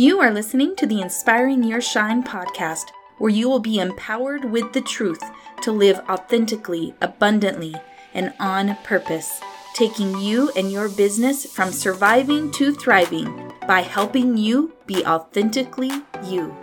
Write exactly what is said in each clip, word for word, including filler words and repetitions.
You are listening to the Inspiring Your Shine podcast, where you will be empowered with the truth to live authentically, abundantly, and on purpose, taking you and your business from surviving to thriving by helping you be authentically you.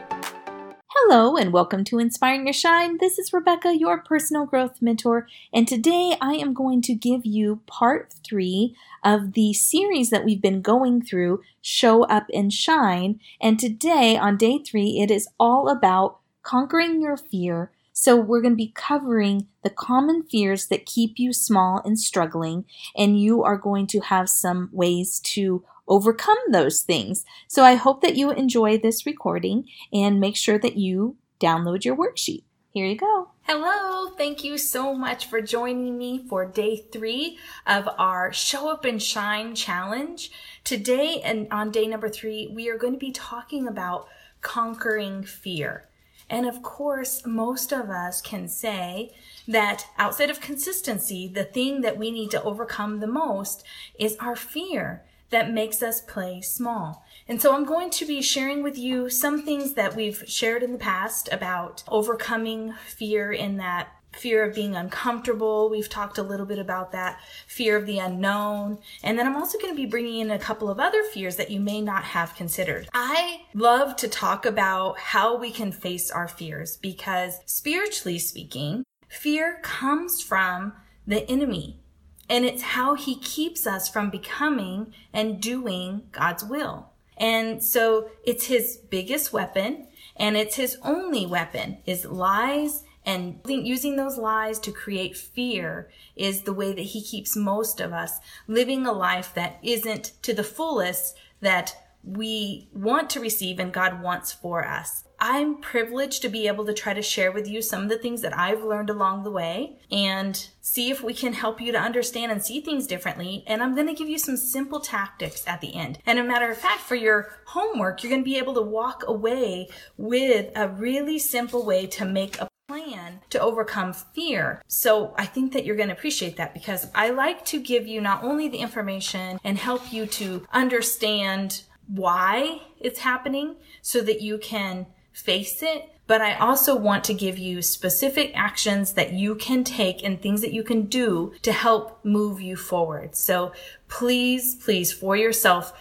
Hello and welcome to Inspiring Your Shine. This is Rebecca, your personal growth mentor, and today I am going to give you part three of the series that we've been going through, Show Up and Shine, and today on day three it is all about conquering your fear. So we're going to be covering the common fears that keep you small and struggling, and you are going to have some ways to overcome those things. So I hope that you enjoy this recording and make sure that you download your worksheet. Here you go. Hello. Thank you so much for joining me for day three of our Show Up and Shine challenge. Today and on day number three, we are going to be talking about conquering fear. And of course, most of us can say that outside of consistency, the thing that we need to overcome the most is our fear that makes us play small. And so I'm going to be sharing with you some things that we've shared in the past about overcoming fear, in that fear of being uncomfortable. We've talked a little bit about that fear of the unknown. And then I'm also going to be bringing in a couple of other fears that you may not have considered. I love to talk about how we can face our fears, because spiritually speaking, fear comes from the enemy. And it's how he keeps us from becoming and doing God's will. And so it's his biggest weapon, and it's his only weapon, is lies. And using those lies to create fear is the way that he keeps most of us living a life that isn't to the fullest that we want to receive and God wants for us. I'm privileged to be able to try to share with you some of the things that I've learned along the way and see if we can help you to understand and see things differently. And I'm going to give you some simple tactics at the end. And a matter of fact, for your homework, you're going to be able to walk away with a really simple way to make a plan to overcome fear. So I think that you're going to appreciate that, because I like to give you not only the information and help you to understand why it's happening so that you can face it, but I also want to give you specific actions that you can take and things that you can do to help move you forward. So please, please, for yourself,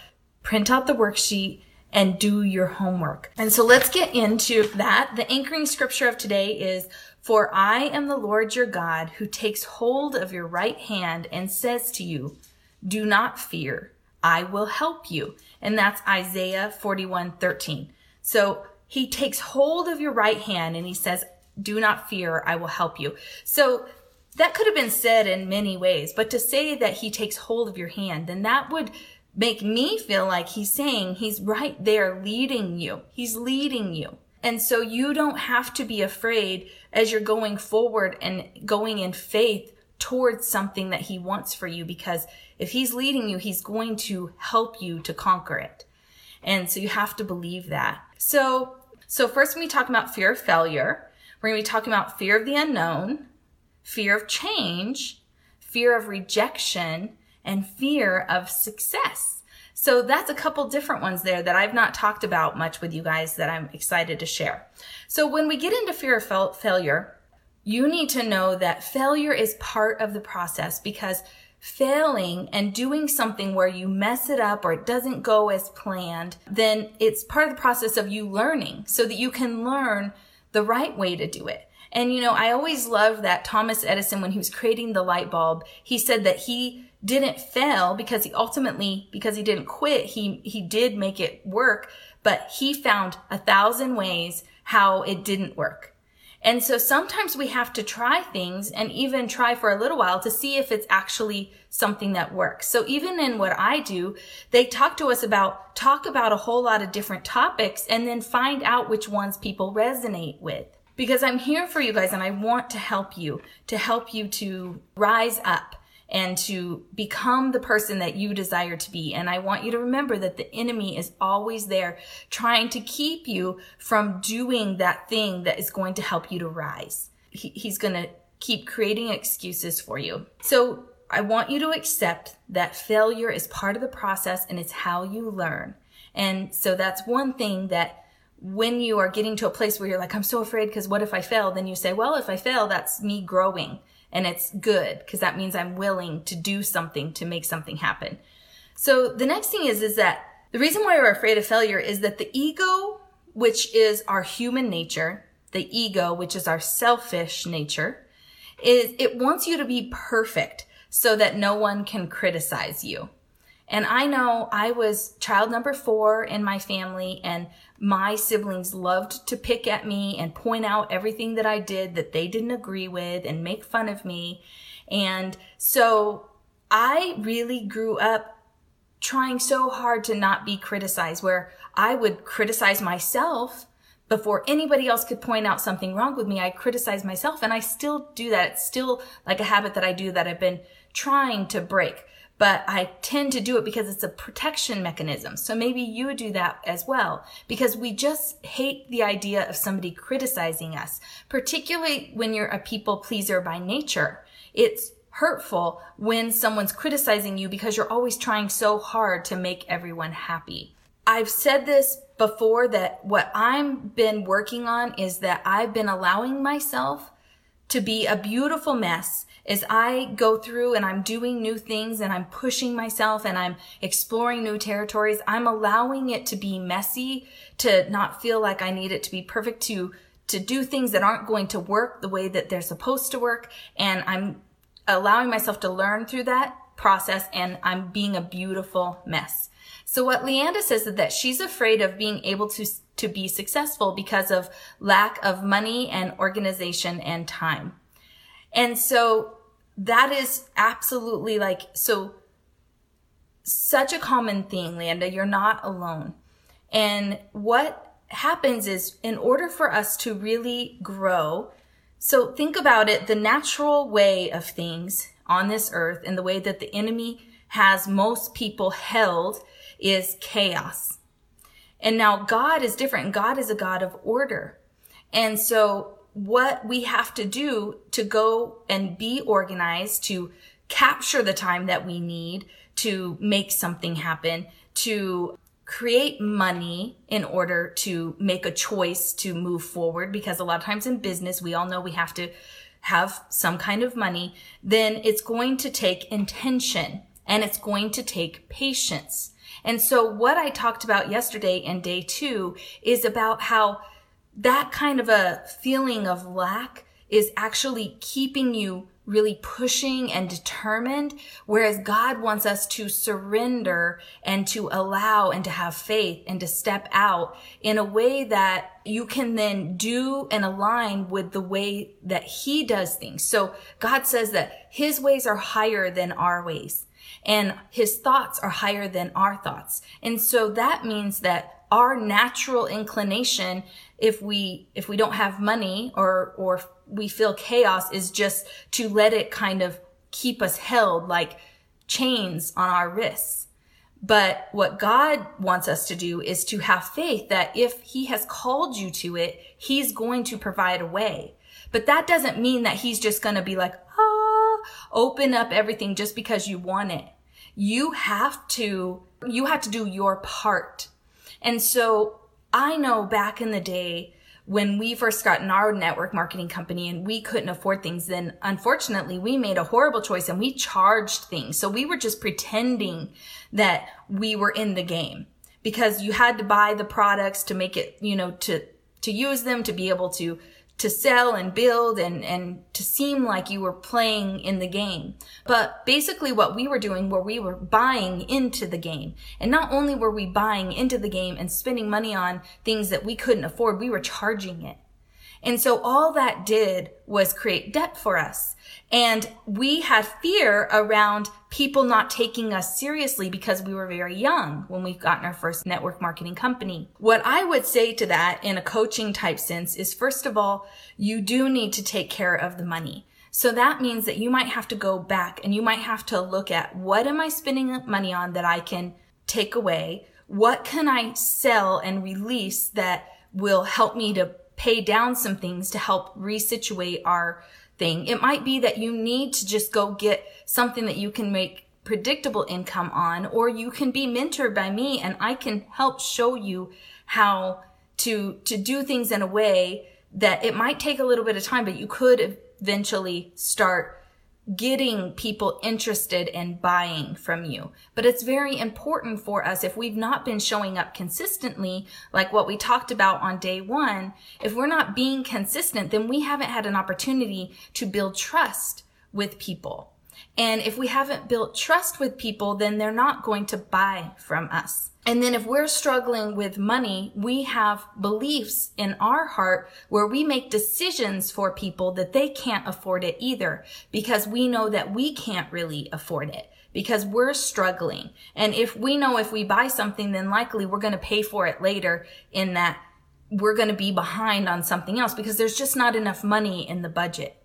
print out the worksheet and do your homework. And so let's get into that. The anchoring scripture of today is, "For I am the Lord your God, who takes hold of your right hand and says to you, 'Do not fear, I will help you.'" And that's Isaiah forty-one, thirteen. So he takes hold of your right hand and he says, "Do not fear, I will help you." So that could have been said in many ways, but to say that he takes hold of your hand, then that would make me feel like he's saying he's right there leading you. He's leading you. And so you don't have to be afraid as you're going forward and going in faith towards something that he wants for you, because if he's leading you, he's going to help you to conquer it. And so you have to believe that. So, so first, when we talk about fear of failure, we're going to be talking about fear of the unknown, fear of change, fear of rejection, and fear of success. So that's a couple different ones there that I've not talked about much with you guys that I'm excited to share. So when we get into fear of fa- failure, you need to know that failure is part of the process, because failing and doing something where you mess it up or it doesn't go as planned, then it's part of the process of you learning so that you can learn the right way to do it. And, you know, I always love that Thomas Edison, when he was creating the light bulb, he said that he didn't fail because he ultimately, because he didn't quit, he, he did make it work, but he found a thousand ways how it didn't work. And so sometimes we have to try things and even try for a little while to see if it's actually something that works. So even in what I do, they talk to us about, talk about a whole lot of different topics and then find out which ones people resonate with. Because I'm here for you guys and I want to help you, to help you to rise up and to become the person that you desire to be. And I want you to remember that the enemy is always there trying to keep you from doing that thing that is going to help you to rise. He, he's going to keep creating excuses for you. So I want you to accept that failure is part of the process and it's how you learn. And so that's one thing that when you are getting to a place where you're like, I'm so afraid because what if I fail? Then you say, well, if I fail, that's me growing. And it's good because that means I'm willing to do something to make something happen. So the next thing is, is that the reason why we're afraid of failure is that the ego, which is our human nature, the ego, which is our selfish nature, is it wants you to be perfect so that no one can criticize you. And I know I was child number four in my family, and my siblings loved to pick at me and point out everything that I did that they didn't agree with and make fun of me. And so I really grew up trying so hard to not be criticized, where I would criticize myself before anybody else could point out something wrong with me. I criticize myself, and I still do that. It's still like a habit that I do that I've been trying to break. But I tend to do it because it's a protection mechanism. So maybe you would do that as well, because we just hate the idea of somebody criticizing us, particularly when you're a people pleaser by nature. It's hurtful when someone's criticizing you because you're always trying so hard to make everyone happy. I've said this before, that what I've been working on is that I've been allowing myself to be a beautiful mess as I go through and I'm doing new things and I'm pushing myself and I'm exploring new territories. I'm allowing it to be messy, to not feel like I need it to be perfect, to to do things that aren't going to work the way that they're supposed to work. And I'm allowing myself to learn through that process, and I'm being a beautiful mess. So what Leanda says is that she's afraid of being able to to be successful because of lack of money and organization and time. And so that is absolutely like, so such a common thing, Leanda, you're not alone. And what happens is, in order for us to really grow, so think about it, the natural way of things on this earth and the way that the enemy has most people held is chaos. And now God is different. God is a God of order. And so what we have to do to go and be organized, to capture the time that we need to make something happen, to create money in order to make a choice to move forward, because a lot of times in business, we all know we have to have some kind of money, then it's going to take intention and it's going to take patience. And so what I talked about yesterday in day two is about how that kind of a feeling of lack is actually keeping you really pushing and determined, whereas God wants us to surrender and to allow and to have faith and to step out in a way that you can then do and align with the way that He does things. So God says that His ways are higher than our ways, and His thoughts are higher than our thoughts. And so that means that our natural inclination, if we if we don't have money or or we feel chaos, is just to let it kind of keep us held like chains on our wrists. But what God wants us to do is to have faith that if He has called you to it, He's going to provide a way. But that doesn't mean that He's just going to be like, ah, open up everything just because you want it. You have to, you have to do your part. And so I know back in the day, when we first got in our network marketing company and we couldn't afford things, then unfortunately we made a horrible choice and we charged things. So we were just pretending that we were in the game, because you had to buy the products to make it, you know, to, to use them, to be able to, to sell and build and, and to seem like you were playing in the game. But basically what we were doing were we were buying into the game. And not only were we buying into the game and spending money on things that we couldn't afford, we were charging it. And so all that did was create debt for us. And we had fear around people not taking us seriously because we were very young when we got in our first network marketing company. What I would say to that in a coaching type sense is, first of all, you do need to take care of the money. So that means that you might have to go back and you might have to look at, what am I spending money on that I can take away? What can I sell and release that will help me to pay down some things to help resituate our thing? It might be that you need to just go get something that you can make predictable income on, or you can be mentored by me and I can help show you how to, to do things in a way that it might take a little bit of time, but you could eventually start getting people interested in buying from you. But it's very important for us, if we've not been showing up consistently, like what we talked about on day one, if we're not being consistent, then we haven't had an opportunity to build trust with people. And if we haven't built trust with people, then they're not going to buy from us. And then if we're struggling with money, we have beliefs in our heart where we make decisions for people that they can't afford it either, because we know that we can't really afford it because we're struggling. And if we know if we buy something, then likely we're going to pay for it later, in that we're going to be behind on something else because there's just not enough money in the budget.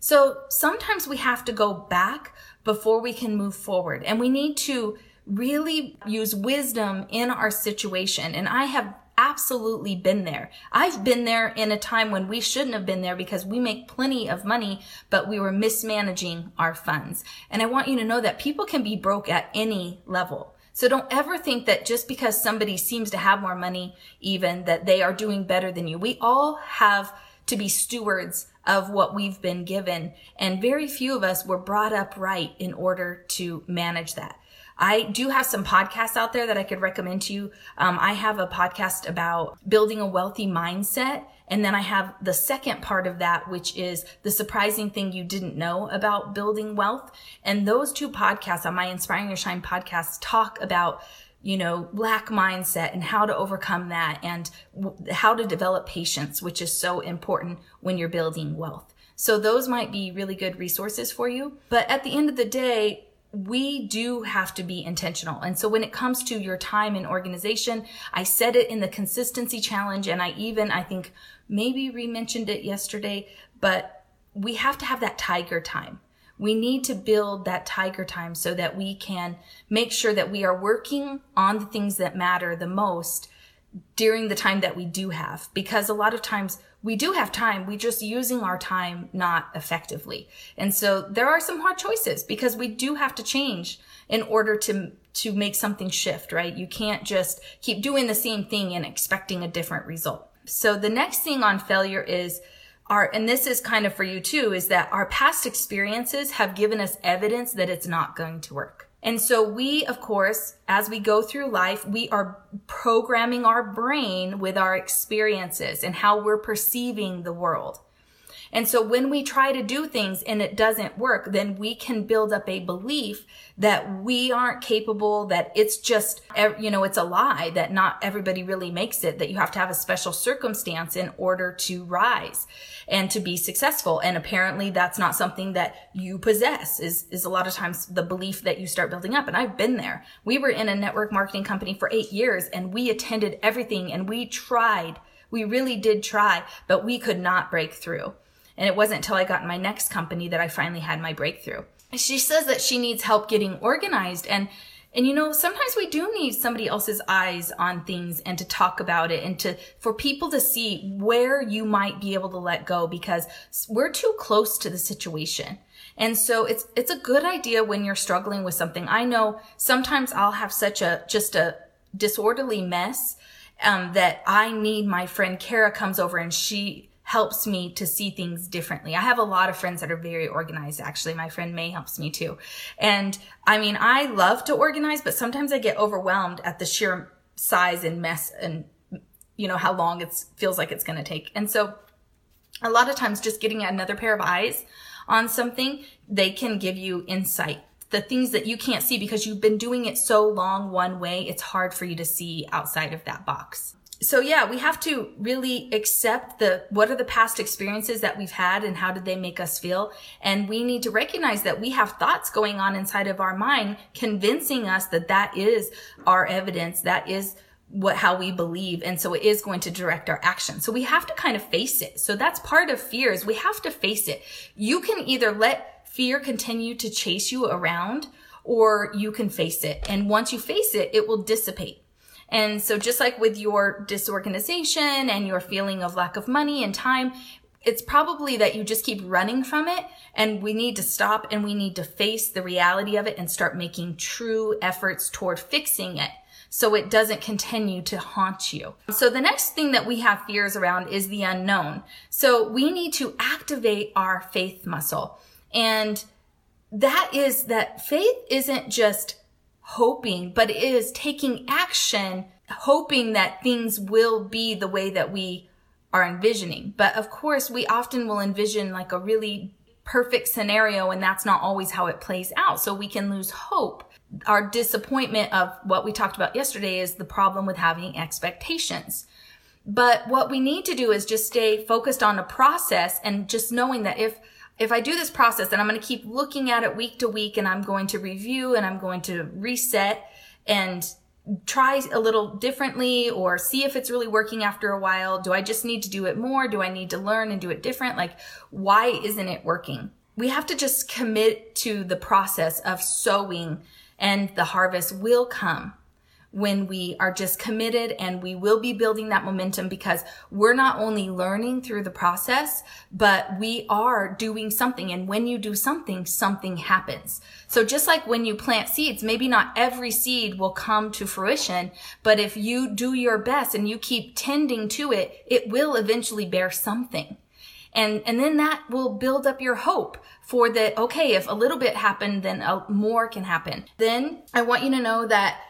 So sometimes we have to go back before we can move forward, and we need to really use wisdom in our situation. And I have absolutely been there. I've been there in a time when we shouldn't have been there, because we make plenty of money, but we were mismanaging our funds. And I want you to know that people can be broke at any level. So don't ever think that just because somebody seems to have more money, even, that they are doing better than you. We all have to be stewards of what we've been given. And very few of us were brought up right in order to manage that. I do have some podcasts out there that I could recommend to you. Um, I have a podcast about building a wealthy mindset. And then I have the second part of that, which is the surprising thing you didn't know about building wealth. And those two podcasts on my Inspiring Your Shine podcast talk about, you know, lack mindset and how to overcome that, and w- how to develop patience, which is so important when you're building wealth. So those might be really good resources for you. But at the end of the day, we do have to be intentional. And so when it comes to your time and organization, I said it in the consistency challenge, and I even, I think maybe re-mentioned it yesterday, but we have to have that tiger time. We need to build that tiger time so that we can make sure that we are working on the things that matter the most during the time that we do have, because a lot of times we do have time, we're just using our time not effectively. And so there are some hard choices, because we do have to change in order to to make something shift, right? You can't just keep doing the same thing and expecting a different result. So the next thing on failure is our, and this is kind of for you too, is that our past experiences have given us evidence that it's not going to work. And so we, of course, as we go through life, we are programming our brain with our experiences and how we're perceiving the world. And so when we try to do things and it doesn't work, then we can build up a belief that we aren't capable, that it's just, you know, it's a lie, that not everybody really makes it, that you have to have a special circumstance in order to rise and to be successful. And apparently that's not something that you possess, is, is a lot of times the belief that you start building up. And I've been there. We were in a network marketing company for eight years and we attended everything and we tried. We really did try, but we could not break through. And it wasn't until I got in my next company that I finally had my breakthrough. She says that she needs help getting organized. And, and you know, sometimes we do need somebody else's eyes on things and to talk about it, and to, for people to see where you might be able to let go, because we're too close to the situation. And so it's, it's a good idea when you're struggling with something. I know sometimes I'll have such a, just a disorderly mess, um, that I need my friend Kara comes over and she helps me to see things differently. I have a lot of friends that are very organized. Actually, my friend May helps me too. And I mean, I love to organize, but sometimes I get overwhelmed at the sheer size and mess and, you know, how long it feels like it's going to take. And so a lot of times just getting another pair of eyes on something, they can give you insight. The things that you can't see because you've been doing it so long one way, it's hard for you to see outside of that box. So yeah, we have to really accept the, what are the past experiences that we've had and how did they make us feel? And we need to recognize that we have thoughts going on inside of our mind, convincing us that that is our evidence. That is what, how we believe. And so it is going to direct our action. So we have to kind of face it. So that's part of fear, is we have to face it. You can either let fear continue to chase you around, or you can face it. And once you face it, it will dissipate. And so just like with your disorganization and your feeling of lack of money and time, it's probably that you just keep running from it And we need to stop and we need to face the reality of it and start making true efforts toward fixing it, so it doesn't continue to haunt you. So the next thing that we have fears around is the unknown. So we need to activate our faith muscle. And that is that faith isn't just hoping, but it is taking action, hoping that things will be the way that we are envisioning. But of course, we often will envision like a really perfect scenario, and that's not always how it plays out. So we can lose hope. Our disappointment of what we talked about yesterday is the problem with having expectations. But what we need to do is just stay focused on the process and just knowing that if if I do this process, then I'm going to keep looking at it week to week, and I'm going to review and I'm going to reset and try a little differently or see if it's really working after a while. Do I just need to do it more? Do I need to learn and do it different? Like, why isn't it working? We have to just commit to the process of sowing, and the harvest will come when we are just committed, and we will be building that momentum, because we're not only learning through the process, but we are doing something. And when you do something, something happens. So just like when you plant seeds, maybe not every seed will come to fruition, but if you do your best and you keep tending to it, it will eventually bear something. And and then that will build up your hope for that. Okay, if a little bit happened, then a, more can happen. Then I want you to know that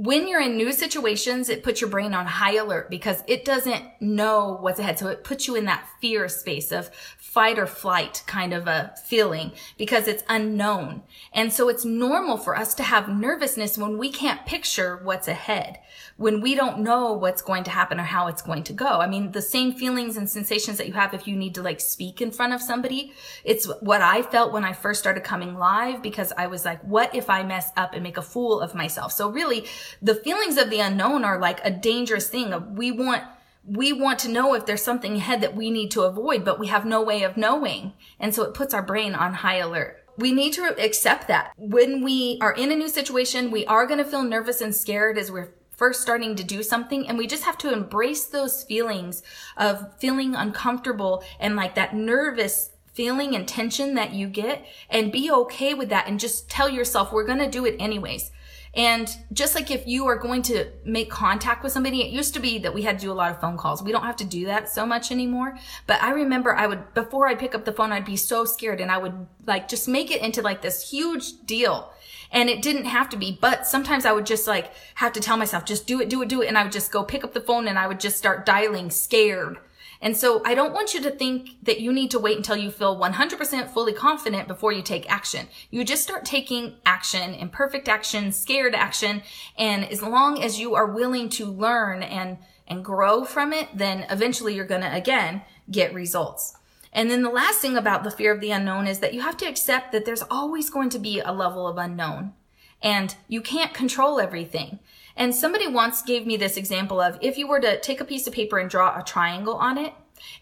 when you're in new situations, it puts your brain on high alert, because it doesn't know what's ahead. So it puts you in that fear space of fight or flight kind of a feeling, because it's unknown. And so it's normal for us to have nervousness when we can't picture what's ahead, when we don't know what's going to happen or how it's going to go. I mean, the same feelings and sensations that you have if you need to like speak in front of somebody. It's what I felt when I first started coming live, because I was like, what if I mess up and make a fool of myself? So really, the feelings of the unknown are like a dangerous thing. We want, we want to know if there's something ahead that we need to avoid, but we have no way of knowing. And so it puts our brain on high alert. We need to accept that when we are in a new situation, we are going to feel nervous and scared as we're first starting to do something. And we just have to embrace those feelings of feeling uncomfortable and like that nervous feeling and tension that you get, and be okay with that. And just tell yourself, we're going to do it anyways. And just like if you are going to make contact with somebody, it used to be that we had to do a lot of phone calls. We don't have to do that so much anymore. But I remember I would, before I'd pick up the phone, I'd be so scared, and I would like just make it into like this huge deal. And it didn't have to be, but sometimes I would just like have to tell myself, just do it, do it, do it. And I would just go pick up the phone and I would just start dialing scared. And so I don't want you to think that you need to wait until you feel one hundred percent fully confident before you take action. You just start taking action, imperfect action, scared action. And as long as you are willing to learn and, and grow from it, then eventually you're going to, again, get results. And then the last thing about the fear of the unknown is that you have to accept that there's always going to be a level of unknown, and you can't control everything. And somebody once gave me this example of, if you were to take a piece of paper and draw a triangle on it,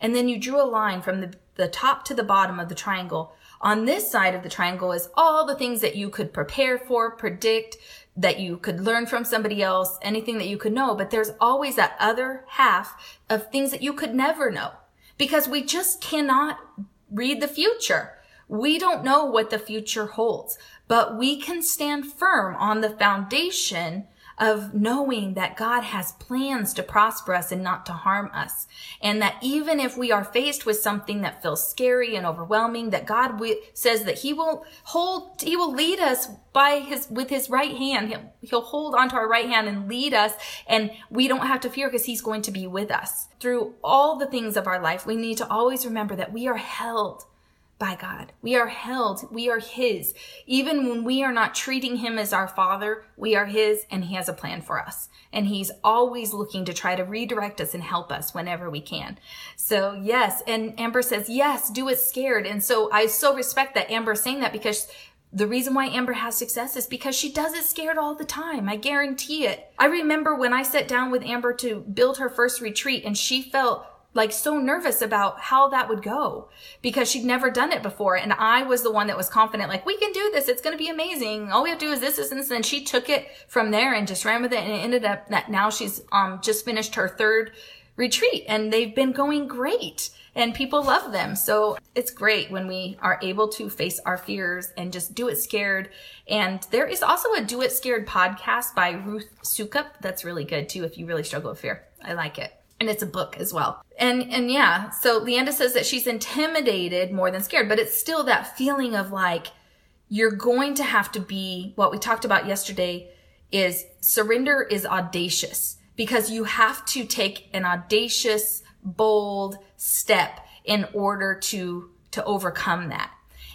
and then you drew a line from the, the top to the bottom of the triangle, on this side of the triangle is all the things that you could prepare for, predict, that you could learn from somebody else, anything that you could know. But there's always that other half of things that you could never know, because we just cannot read the future. We don't know what the future holds, but we can stand firm on the foundation of knowing that God has plans to prosper us and not to harm us. And that even if we are faced with something that feels scary and overwhelming, that God w- says that he will hold, he will lead us by his, with his right hand. He'll, he'll hold onto our right hand and lead us. And we don't have to fear, because he's going to be with us through all the things of our life. We need to always remember that we are held by God. We are held. We are his. Even when we are not treating him as our father, we are his, and he has a plan for us. And he's always looking to try to redirect us and help us whenever we can. So yes. And Amber says, yes, do it scared. And so I so respect that Amber saying that, because the reason why Amber has success is because she does it scared all the time. I guarantee it. I remember when I sat down with Amber to build her first retreat, and she felt like so nervous about how that would go, because she'd never done it before. And I was the one that was confident, like, we can do this. It's going to be amazing. All we have to do is this, this, and this. And she took it from there and just ran with it. And it ended up that now she's um just finished her third retreat, and they've been going great and people love them. So it's great when we are able to face our fears and just do it scared. And there is also a Do It Scared podcast by Ruth Sukup. That's really good too if you really struggle with fear. I like it. And it's a book as well. And and yeah, so Leanda says that she's intimidated more than scared, but it's still that feeling of like, you're going to have to be, what we talked about yesterday is surrender is audacious, because you have to take an audacious, bold step in order to, to overcome that.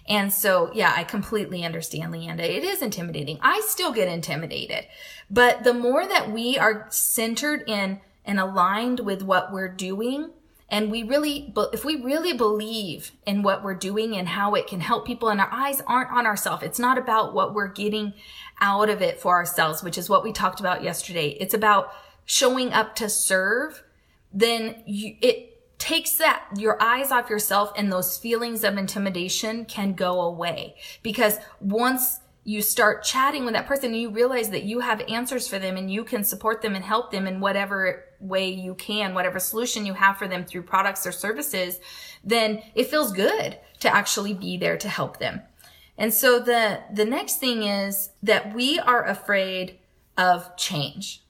And so, yeah, I completely understand, Leanda. It is intimidating. I still get intimidated, but the more that we are centered in and aligned with what we're doing, and we really, if we really believe in what we're doing and how it can help people, and our eyes aren't on ourselves, it's not about what we're getting out of it for ourselves, which is what we talked about yesterday. It's about showing up to serve. Then you, it takes that, your eyes off yourself, and those feelings of intimidation can go away. Because once you start chatting with that person, you realize that you have answers for them and you can support them and help them in whatever way you can, whatever solution you have for them through products or services, then it feels good to actually be there to help them. And so the, the next thing is that we are afraid of change.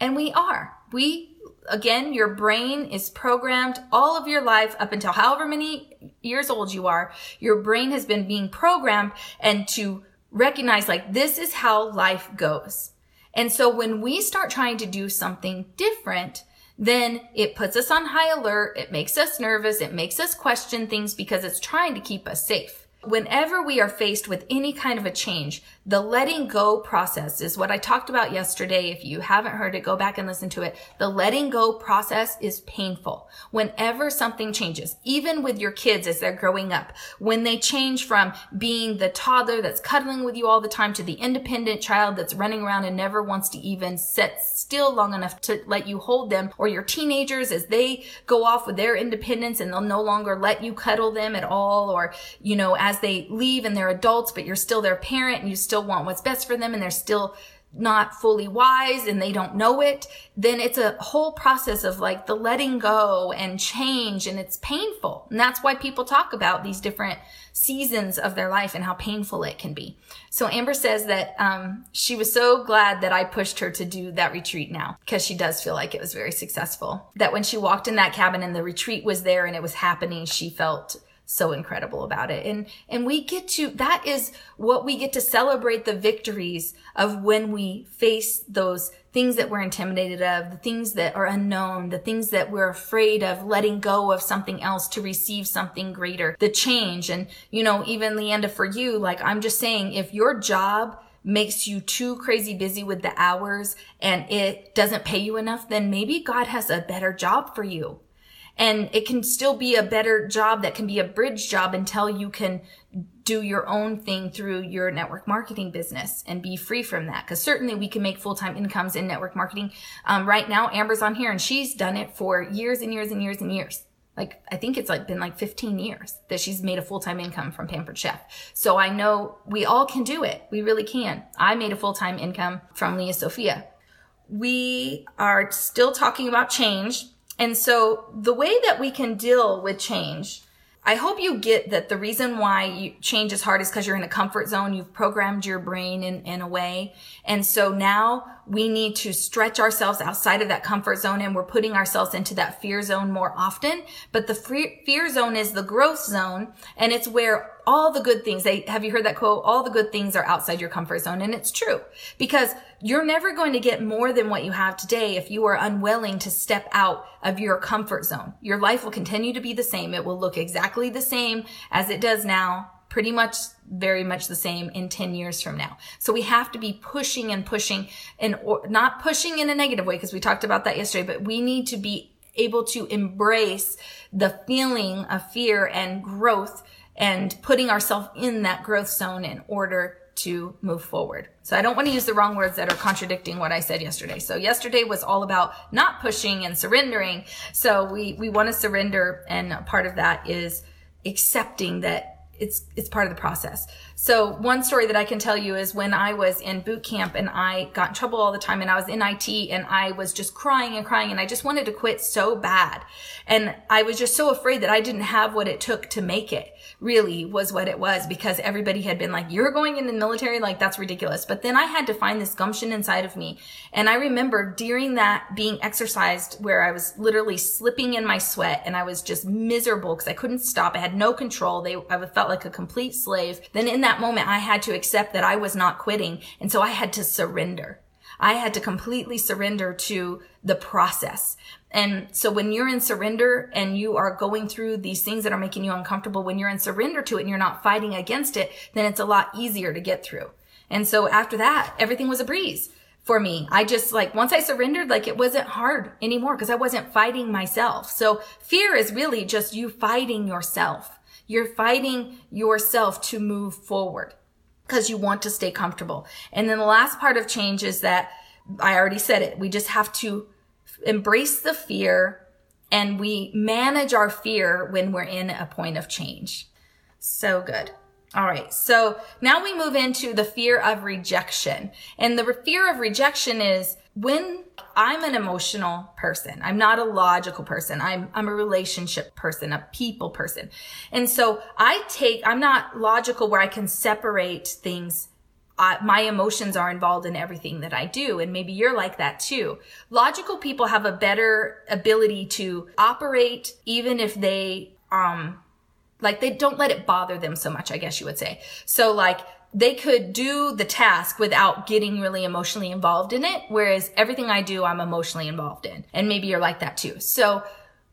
And we are. We, again, your brain is programmed all of your life up until however many years old you are. Your brain has been being programmed and to recognize, like, this is how life goes. And so when we start trying to do something different, then it puts us on high alert. It makes us nervous. It makes us question things because it's trying to keep us safe. Whenever we are faced with any kind of a change, the letting go process is what I talked about yesterday. If you haven't heard it, go back and listen to it. The letting go process is painful. Whenever something changes, even with your kids as they're growing up, when they change from being the toddler that's cuddling with you all the time to the independent child that's running around and never wants to even sit still long enough to let you hold them, or your teenagers as they go off with their independence and they'll no longer let you cuddle them at all, or, you know, as they leave and they're adults, but you're still their parent and you still want what's best for them and they're still not fully wise and they don't know it, then it's a whole process of like the letting go and change, and it's painful. And that's why people talk about these different seasons of their life and how painful it can be. So Amber says that um, she was so glad that I pushed her to do that retreat now, because she does feel like it was very successful. That when she walked in that cabin and the retreat was there and it was happening, she felt so incredible about it. And, and we get to, that is what we get to celebrate, the victories of when we face those things that we're intimidated of, the things that are unknown, the things that we're afraid of, letting go of something else to receive something greater, the change. And, you know, even Leanda, for you, like, I'm just saying, if your job makes you too crazy busy with the hours and it doesn't pay you enough, then maybe God has a better job for you. And it can still be a better job that can be a bridge job until you can do your own thing through your network marketing business and be free from that. Because certainly we can make full-time incomes in network marketing. Um, right now, Amber's on here and she's done it for years and years and years and years. Like, I think it's like been like fifteen years that she's made a full-time income from Pampered Chef. So I know we all can do it. We really can. I made a full-time income from Leah Sophia. We are still talking about change. And so the way that we can deal with change, I hope you get that the reason why you, change is hard is because you're in a comfort zone. You've programmed your brain in, in a way. And so now we need to stretch ourselves outside of that comfort zone, and we're putting ourselves into that fear zone more often. But the free, fear zone is the growth zone, and it's where all the good things, they, have you heard that quote? All the good things are outside your comfort zone. And it's true, because you're never going to get more than what you have today if you are unwilling to step out of your comfort zone. Your life will continue to be the same. It will look exactly the same as it does now, pretty much very much the same in ten years from now. So we have to be pushing and pushing, and or, not pushing in a negative way, because we talked about that yesterday, but we need to be able to embrace the feeling of fear and growth, and putting ourselves in that growth zone in order to move forward. So I don't want to use the wrong words that are contradicting what I said yesterday. So yesterday was all about not pushing and surrendering. So we, we want to surrender, and part of that is accepting that it's it's part of the process. So one story that I can tell you is when I was in boot camp and I got in trouble all the time and I was in I T and I was just crying and crying and I just wanted to quit so bad. And I was just so afraid that I didn't have what it took to make it, really was what it was, because everybody had been like, you're going in the military, like that's ridiculous. But then I had to find this gumption inside of me. And I remember during that being exercised where I was literally slipping in my sweat and I was just miserable because I couldn't stop. I had no control. They, I felt like a complete slave. Then in that moment, I had to accept that I was not quitting. And so I had to surrender. I had to completely surrender to the process. And so when you're in surrender and you are going through these things that are making you uncomfortable, when you're in surrender to it and you're not fighting against it, then it's a lot easier to get through. And so after that, everything was a breeze for me. I just like, once I surrendered, like it wasn't hard anymore because I wasn't fighting myself. So fear is really just you fighting yourself. You're fighting yourself to move forward because you want to stay comfortable. And then the last part of change is that I already said it. We just have to embrace the fear, and we manage our fear when we're in a point of change. So good. All right. So now we move into the fear of rejection. And the fear of rejection is when I'm an emotional person, I'm not a logical person. I'm, I'm a relationship person, a people person. And so I take, I'm not logical where I can separate things. Uh, my emotions are involved in everything that I do. And maybe you're like that too. Logical people have a better ability to operate even if they, um, like they don't let it bother them so much, I guess you would say. So like they could do the task without getting really emotionally involved in it. Whereas everything I do, I'm emotionally involved in. And maybe you're like that too. So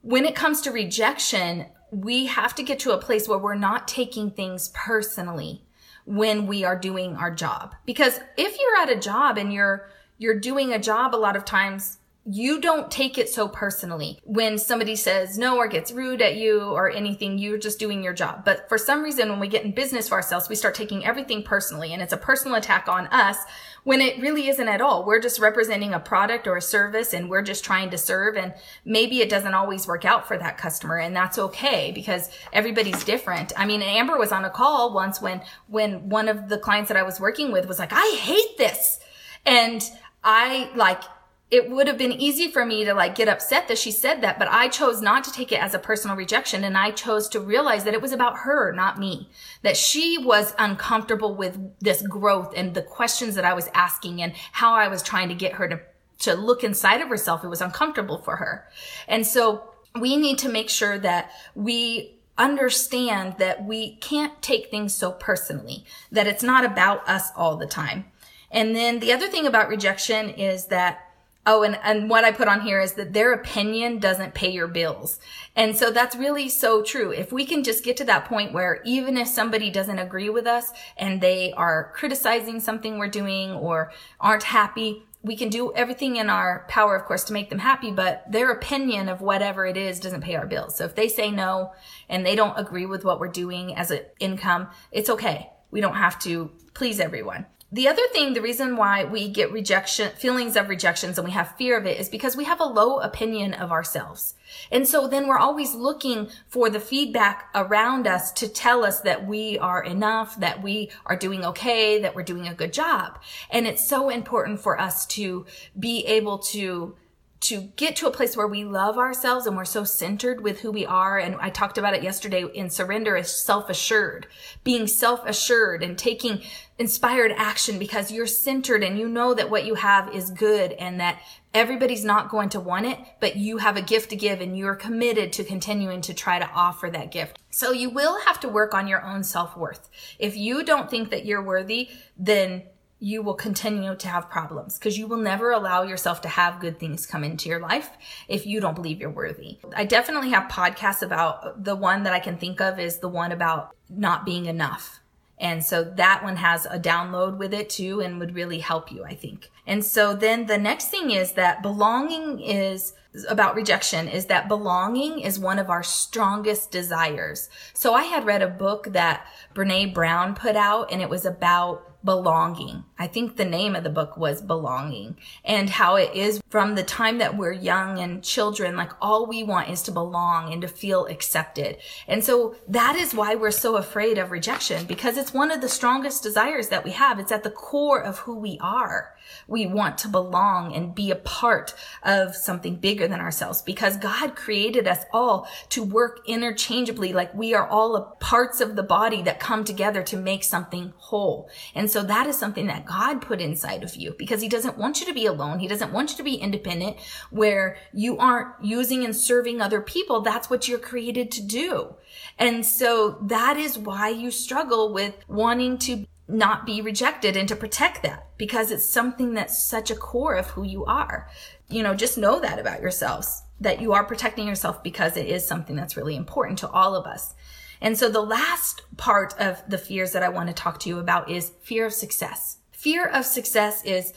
when it comes to rejection, we have to get to a place where we're not taking things personally when we are doing our job. Because if you're at a job and you're you're doing a job, a lot of times you don't take it so personally when somebody says no or gets rude at you or anything. You're just doing your job. But for some reason, when we get in business for ourselves, we start taking everything personally, and it's a personal attack on us when it really isn't at all. We're just representing a product or a service, and we're just trying to serve, and maybe it doesn't always work out for that customer, and that's okay because everybody's different. I mean, Amber was on a call once when when one of the clients that I was working with was like, I hate this. And I like, it would have been easy for me to like get upset that she said that, but I chose not to take it as a personal rejection. And I chose to realize that it was about her, not me, that she was uncomfortable with this growth and the questions that I was asking and how I was trying to get her to, to look inside of herself. It was uncomfortable for her. And so we need to make sure that we understand that we can't take things so personally, that it's not about us all the time. And then the other thing about rejection is that Oh, and, and what I put on here is that their opinion doesn't pay your bills. And so that's really so true. If we can just get to that point where even if somebody doesn't agree with us and they are criticizing something we're doing or aren't happy, we can do everything in our power, of course, to make them happy, but their opinion of whatever it is doesn't pay our bills. So if they say no and they don't agree with what we're doing as an income, it's okay. We don't have to please everyone. The other thing, the reason why we get rejection, feelings of rejections and we have fear of it is because we have a low opinion of ourselves. And so then we're always looking for the feedback around us to tell us that we are enough, that we are doing okay, that we're doing a good job. And it's so important for us to be able to to get to a place where we love ourselves and we're so centered with who we are. And I talked about it yesterday in surrender is self-assured, being self-assured and taking inspired action because you're centered and you know that what you have is good and that everybody's not going to want it, but you have a gift to give and you're committed to continuing to try to offer that gift. So you will have to work on your own self-worth. If you don't think that you're worthy, then you will continue to have problems because you will never allow yourself to have good things come into your life if you don't believe you're worthy. I definitely have podcasts about, the one that I can think of is the one about not being enough. And so that one has a download with it too and would really help you, I think. And so then the next thing is that belonging is about rejection is that belonging is one of our strongest desires. So I had read a book that Brené Brown put out and it was about belonging. I think the name of the book was Belonging, and how it is from the time that we're young and children, like all we want is to belong and to feel accepted. And so that is why we're so afraid of rejection, because it's one of the strongest desires that we have. It's at the core of who we are. We want to belong and be a part of something bigger than ourselves, because God created us all to work interchangeably. Like we are all parts of the body that come together to make something whole. And so that is something that God put inside of you, because he doesn't want you to be alone. He doesn't want you to be independent where you aren't using and serving other people. That's what you're created to do. And so that is why you struggle with wanting to not be rejected and to protect that, because it's something that's such a core of who you are. You know, just know that about yourselves, that you are protecting yourself, because it is something that's really important to all of us. And so the last part of the fears that I want to talk to you about is fear of success. Fear of success is,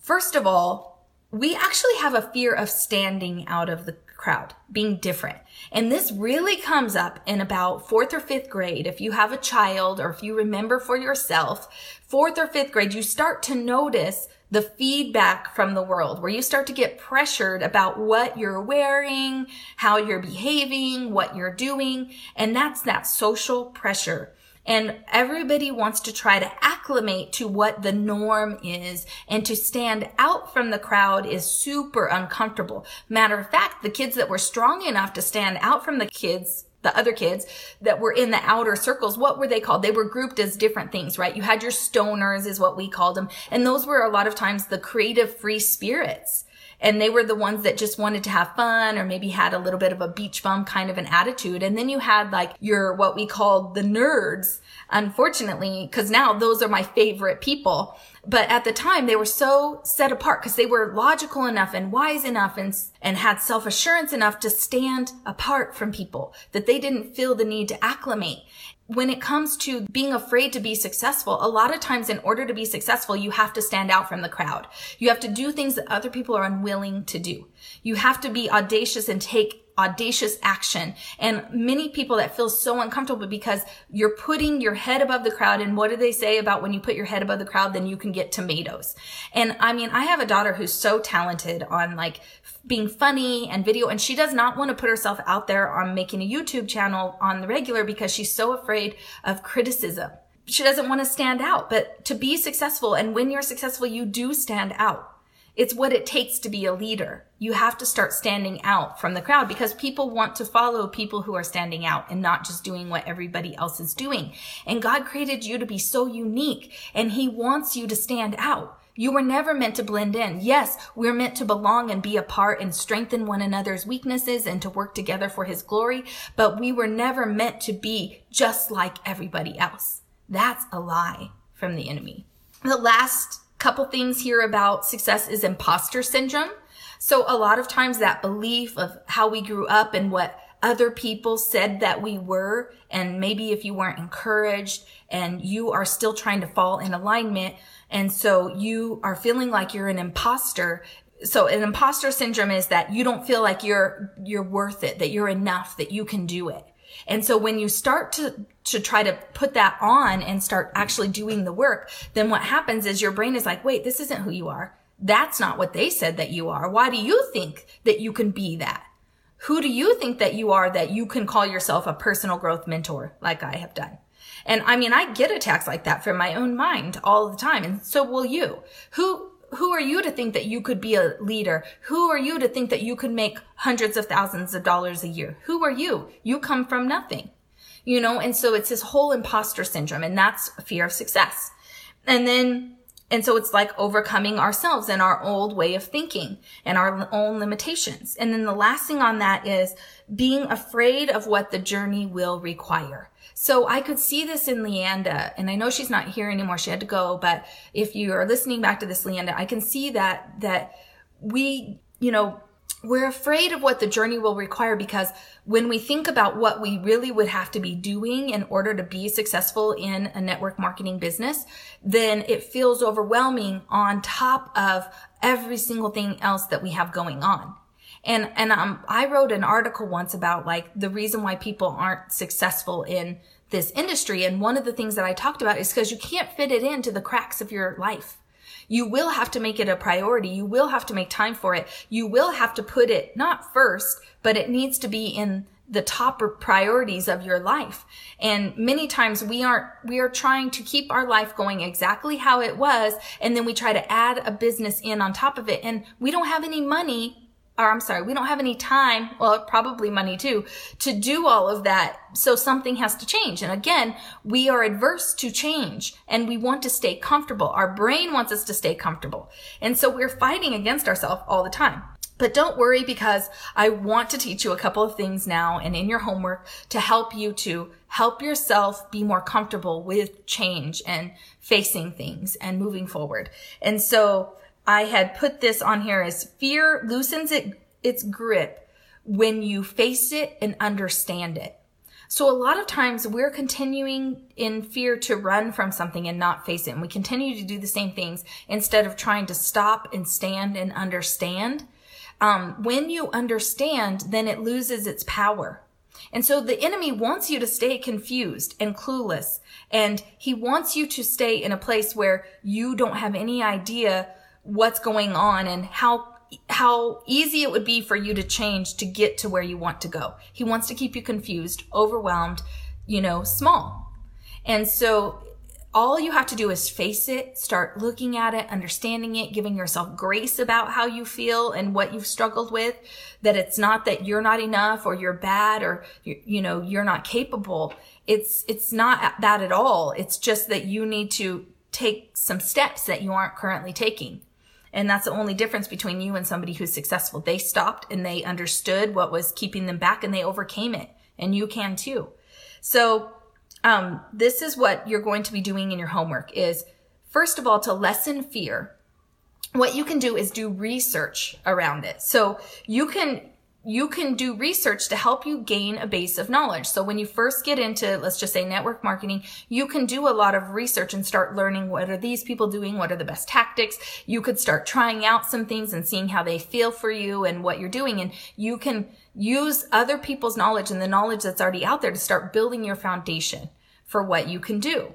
first of all, we actually have a fear of standing out of the crowd, being different. And this really comes up in about fourth or fifth grade. If you have a child, or if you remember for yourself, fourth or fifth grade, you start to notice the feedback from the world, where you start to get pressured about what you're wearing, how you're behaving, what you're doing. And that's that social pressure. And everybody wants to try to acclimate to what the norm is, and to stand out from the crowd is super uncomfortable. Matter of fact, the kids that were strong enough to stand out from the kids the other kids that were in the outer circles, what were they called? They were grouped as different things, right? You had your stoners is what we called them. And those were a lot of times the creative free spirits. And they were the ones that just wanted to have fun, or maybe had a little bit of a beach bum kind of an attitude. And then you had like your, what we called the nerds, unfortunately, because now those are my favorite people. But at the time, they were so set apart because they were logical enough and wise enough and and had self-assurance enough to stand apart from people, that they didn't feel the need to acclimate. When it comes to being afraid to be successful, a lot of times in order to be successful, you have to stand out from the crowd. You have to do things that other people are unwilling to do. You have to be audacious and take audacious action. And many people that feel so uncomfortable because you're putting your head above the crowd. And what do they say about when you put your head above the crowd, then you can get tomatoes? And I mean, I have a daughter who's so talented on like being funny and video, and she does not want to put herself out there on making a YouTube channel on the regular because she's so afraid of criticism. She doesn't want to stand out, but to be successful, and when you're successful, you do stand out. It's what it takes to be a leader. You have to start standing out from the crowd, because people want to follow people who are standing out and not just doing what everybody else is doing. And God created you to be so unique, and he wants you to stand out. You were never meant to blend in. Yes, we're meant to belong and be a part and strengthen one another's weaknesses and to work together for his glory, but we were never meant to be just like everybody else. That's a lie from the enemy. The last couple things here about success is imposter syndrome. So a lot of times that belief of how we grew up and what other people said that we were, and maybe if you weren't encouraged and you are still trying to fall in alignment, and so you are feeling like you're an imposter. So an imposter syndrome is that you don't feel like you're you're worth it, that you're enough, that you can do it. And so when you start to to try to put that on and start actually doing the work, then what happens is your brain is like, wait, this isn't who you are. That's not what they said that you are. Why do you think that you can be that? Who do you think that you are that you can call yourself a personal growth mentor like I have done? And I mean, I get attacks like that from my own mind all the time. And so will you. Who, who are you to think that you could be a leader? Who are you to think that you could make hundreds of thousands of dollars a year? Who are you? You come from nothing, you know? And so it's this whole imposter syndrome, and that's fear of success. And then, and so it's like overcoming ourselves and our old way of thinking and our own limitations. And then the last thing on that is being afraid of what the journey will require. So I could see this in Leanda, and I know she's not here anymore. She had to go, but if you are listening back to this, Leanda, I can see that, that we, you know, we're afraid of what the journey will require, because when we think about what we really would have to be doing in order to be successful in a network marketing business, then it feels overwhelming on top of every single thing else that we have going on. And and um, I wrote an article once about like the reason why people aren't successful in this industry. And one of the things that I talked about is because you can't fit it into the cracks of your life. You will have to make it a priority. You will have to make time for it. You will have to put it not first, but it needs to be in the top priorities of your life. And many times we aren't, we are trying to keep our life going exactly how it was. And then we try to add a business in on top of it. And we don't have any money, or I'm sorry, we don't have any time, well, probably money too, to do all of that. So something has to change. And again, we are adverse to change and we want to stay comfortable. Our brain wants us to stay comfortable. And so we're fighting against ourselves all the time. But don't worry, because I want to teach you a couple of things now and in your homework to help you to help yourself be more comfortable with change and facing things and moving forward. And so I had put this on here as fear loosens it, its grip when you face it and understand it. So a lot of times we're continuing in fear to run from something and not face it. And we continue to do the same things instead of trying to stop and stand and understand. Um, when you understand, then it loses its power. And so the enemy wants you to stay confused and clueless. And he wants you to stay in a place where you don't have any idea what's going on and how, how easy it would be for you to change to get to where you want to go. He wants to keep you confused, overwhelmed, you know, small. And so all you have to do is face it, start looking at it, understanding it, giving yourself grace about how you feel and what you've struggled with, that it's not that you're not enough or you're bad or, you, you know, you're not capable. It's, it's not that at all. It's just that you need to take some steps that you aren't currently taking. And that's the only difference between you and somebody who's successful. They stopped and they understood what was keeping them back and they overcame it. And you can too. So Um, this is what you're going to be doing in your homework is, first of all, to lessen fear. What you can do is do research around it. So you can, you can do research to help you gain a base of knowledge. So when you first get into, let's just say, network marketing, you can do a lot of research and start learning, what are these people doing? What are the best tactics? You could start trying out some things and seeing how they feel for you and what you're doing. And you can use other people's knowledge and the knowledge that's already out there to start building your foundation for what you can do.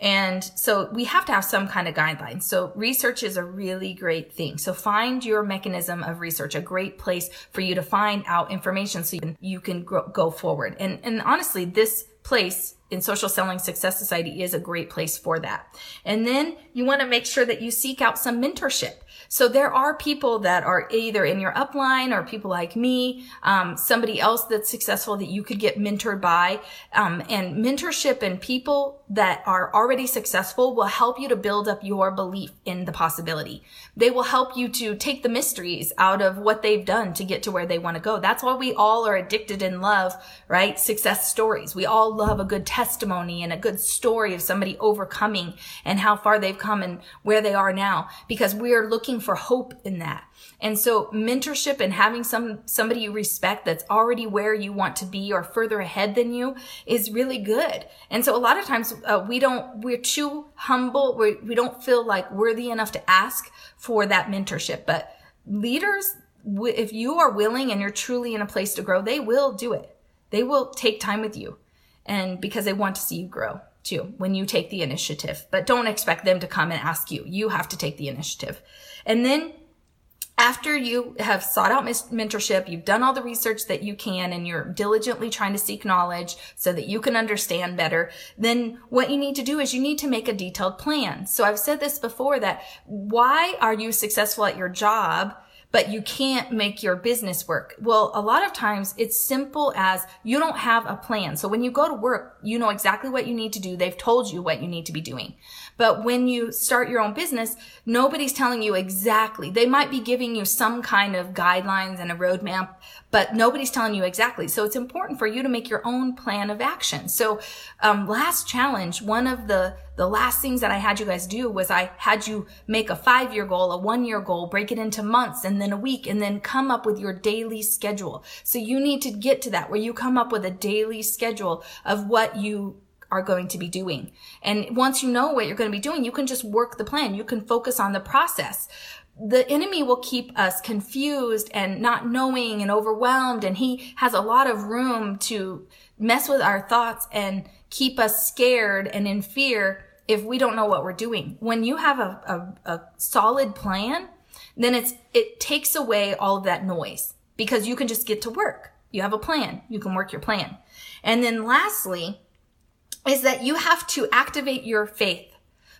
And so we have to have some kind of guidelines. So research is a really great thing. So find your mechanism of research, a great place for you to find out information so you can, you can grow, go forward. And, and honestly, this place in Social Selling Success Society is a great place for that. And then you want to make sure that you seek out some mentorship. So there are people that are either in your upline or people like me, um, somebody else that's successful that you could get mentored by. Um, and mentorship and people that are already successful will help you to build up your belief in the possibility. They will help you to take the mysteries out of what they've done to get to where they want to go. That's why we all are addicted and love, right? Success stories. We all love a good testimony and a good story of somebody overcoming and how far they've come and where they are now, because we are looking for hope in that. And so mentorship and having some somebody you respect that's already where you want to be or further ahead than you is really good. And so a lot of times uh, we don't, we're too humble. We're, we don't feel like worthy enough to ask for that mentorship. But leaders, w- if you are willing and you're truly in a place to grow, they will do it. They will take time with you, and because they want to see you grow too when you take the initiative. But don't expect them to come and ask you. You have to take the initiative. And then after you have sought out mentorship, you've done all the research that you can, and you're diligently trying to seek knowledge so that you can understand better, then what you need to do is you need to make a detailed plan. So I've said this before, that why are you successful at your job but you can't make your business work? Well, a lot of times it's simple as you don't have a plan. So when you go to work, you know exactly what you need to do. They've told you what you need to be doing. But when you start your own business, nobody's telling you exactly. They might be giving you some kind of guidelines and a roadmap, but nobody's telling you exactly. So it's important for you to make your own plan of action. So um, last challenge, one of the The last things that I had you guys do was I had you make a five-year goal, a one-year goal, break it into months and then a week, and then come up with your daily schedule. So you need to get to that where you come up with a daily schedule of what you are going to be doing. And once you know what you're going to be doing, you can just work the plan. You can focus on the process. The enemy will keep us confused and not knowing and overwhelmed, and he has a lot of room to mess with our thoughts and keep us scared and in fear if we don't know what we're doing. When you have a, a, a solid plan, then it's it takes away all of that noise because you can just get to work. You have a plan. You can work your plan. And then lastly is that you have to activate your faith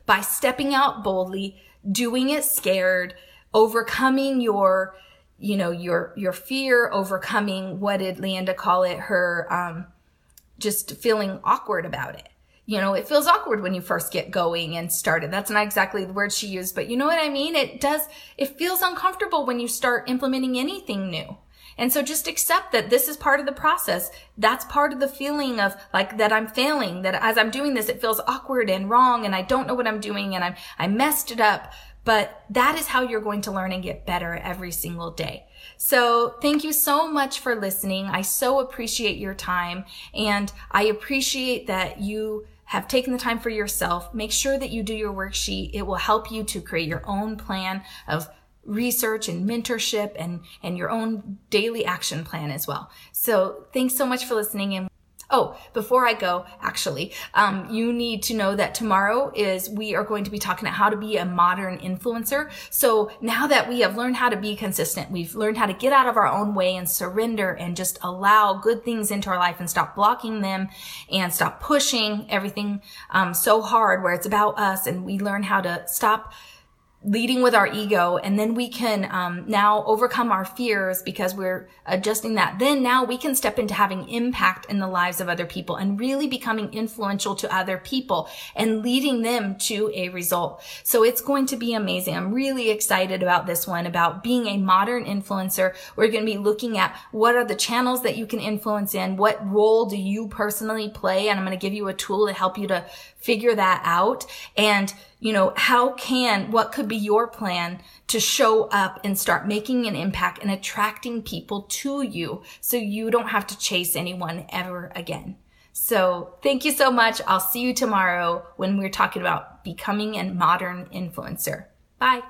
by stepping out boldly, doing it scared, overcoming your, you know, your your fear, overcoming, what did Leanda call it, her um, just feeling awkward about it. You know, it feels awkward when you first get going and started. That's not exactly the word she used, but you know what I mean? It does, it feels uncomfortable when you start implementing anything new. And so just accept that this is part of the process. That's part of the feeling of like that I'm failing, that as I'm doing this, it feels awkward and wrong and I don't know what I'm doing and I'm, I messed it up. But that is how you're going to learn and get better every single day. So thank you so much for listening. I so appreciate your time, and I appreciate that you have taken the time for yourself. Make sure that you do your worksheet. It will help you to create your own plan of research and mentorship and, and your own daily action plan as well. So thanks so much for listening. And oh, before I go, actually, um, you need to know that tomorrow is we are going to be talking about how to be a modern influencer. So now that we have learned how to be consistent, we've learned how to get out of our own way and surrender and just allow good things into our life and stop blocking them and stop pushing everything um, so hard where it's about us, and we learn how to stop leading with our ego, and then we can um, now overcome our fears because we're adjusting that. Then now we can step into having impact in the lives of other people and really becoming influential to other people and leading them to a result. So it's going to be amazing. I'm really excited about this one, about being a modern influencer. We're going to be looking at what are the channels that you can influence in, what role do you personally play, and I'm going to give you a tool to help you to figure that out. And you know, how can, what could be your plan to show up and start making an impact and attracting people to you so you don't have to chase anyone ever again? So thank you so much. I'll see you tomorrow when we're talking about becoming a modern influencer. Bye.